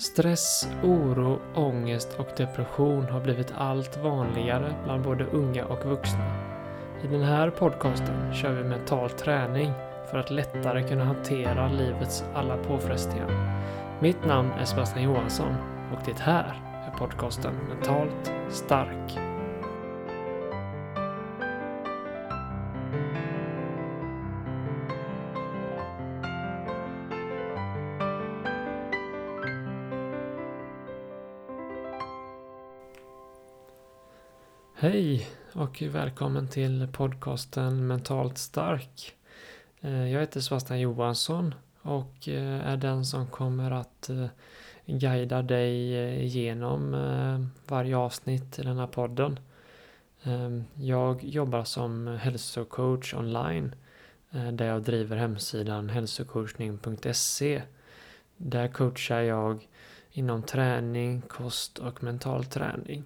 Stress, oro, ångest och depression har blivit allt vanligare bland både unga och vuxna. I den här podcasten kör vi mental träning för att lättare kunna hantera livets alla påfrestningar. Mitt namn är Sebastian Johansson och det här är podcasten Mentalt Stark. Hej och välkommen till podcasten Mentalt Stark. Jag heter Sebastian Johansson och är den som kommer att guida dig igenom varje avsnitt i den här podden. Jag jobbar som hälsocoach online där jag driver hemsidan hälsokursning.se. Där coachar jag inom träning, kost och mental träning.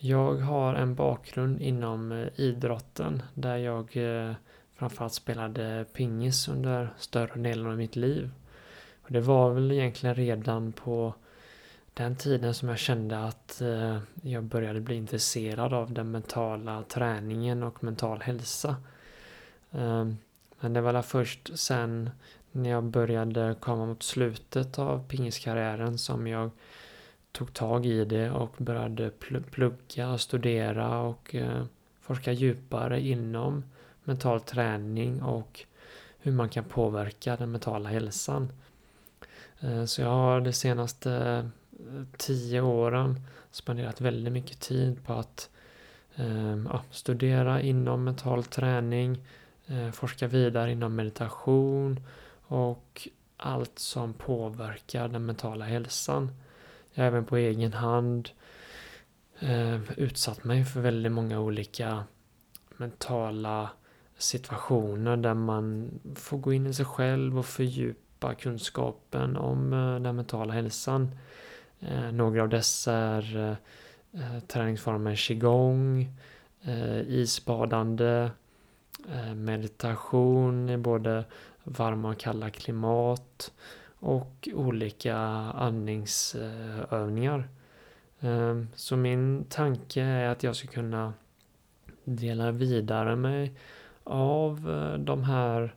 Jag har en bakgrund inom idrotten där jag framförallt spelade pingis under större delen av mitt liv. Och det var väl egentligen redan på den tiden som jag kände att jag började bli intresserad av den mentala träningen och mental hälsa. Men det var först sen när jag började komma mot slutet av pingiskarriären som jag tog tag i det och började plugga, studera och forska djupare inom mental träning och hur man kan påverka den mentala hälsan. Så jag har de senaste 10 åren spenderat väldigt mycket tid på att studera inom mental träning, forska vidare inom meditation och allt som påverkar den mentala hälsan. Jag har även på egen hand utsatt mig för väldigt många olika mentala situationer där man får gå in i sig själv och fördjupa kunskapen om den mentala hälsan. Några av dessa är träningsformen Qigong, isbadande, meditation i både varma och kalla klimat och olika andningsövningar. Så min tanke är att jag ska kunna dela vidare mig av de här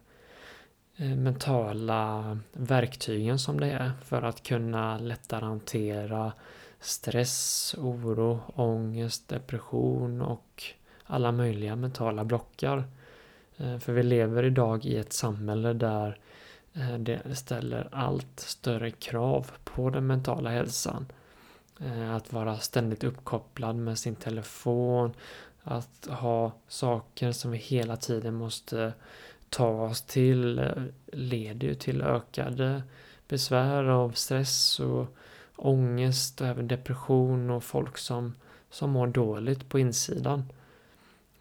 mentala verktygen som det är för att kunna lättare hantera stress, oro, ångest, depression och alla möjliga mentala blockar. För vi lever idag i ett samhälle där det ställer allt större krav på den mentala hälsan. Att vara ständigt uppkopplad med sin telefon. Att ha saker som vi hela tiden måste ta oss till leder ju till ökade besvär av stress och ångest och även depression och folk som mår dåligt på insidan.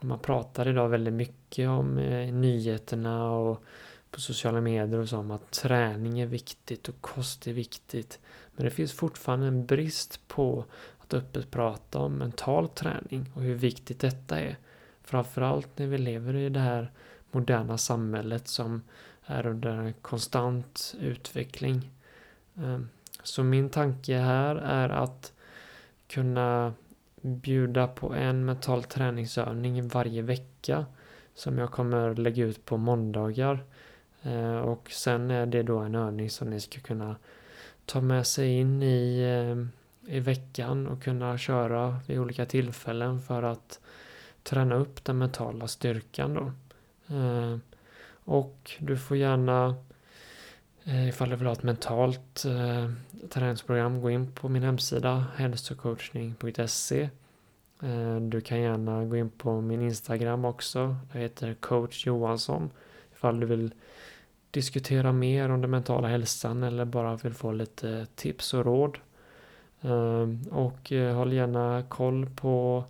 Man pratar idag väldigt mycket om nyheterna och på sociala medier och så om att träning är viktigt och kost är viktigt. Men det finns fortfarande en brist på att öppet prata om mental träning och hur viktigt detta är. Framförallt när vi lever i det här moderna samhället som är under en konstant utveckling. Så min tanke här är att kunna bjuda på en mental träningsövning varje vecka som jag kommer lägga ut på måndagar. Och sen är det då en övning som ni ska kunna ta med sig in i veckan och kunna köra vid olika tillfällen för att träna upp den mentala styrkan då. Och du får gärna, ifall du vill ha ett mentalt träningsprogram, gå in på min hemsida hälsocoachning.se. Du kan gärna gå in på min Instagram också, jag heter Coach Johansson. Ifall du vill diskutera mer om den mentala hälsan eller bara vill få lite tips och råd. Och håll gärna koll på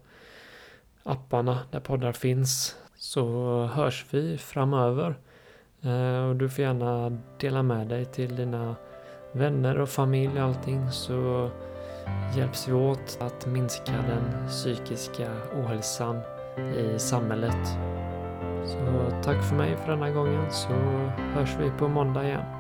apparna där poddar finns. Så hörs vi framöver. Och du får gärna dela med dig till dina vänner och familj och allting. Så hjälps vi åt att minska den psykiska ohälsan i samhället. Så tack för mig för denna gången, så hörs vi på måndag igen.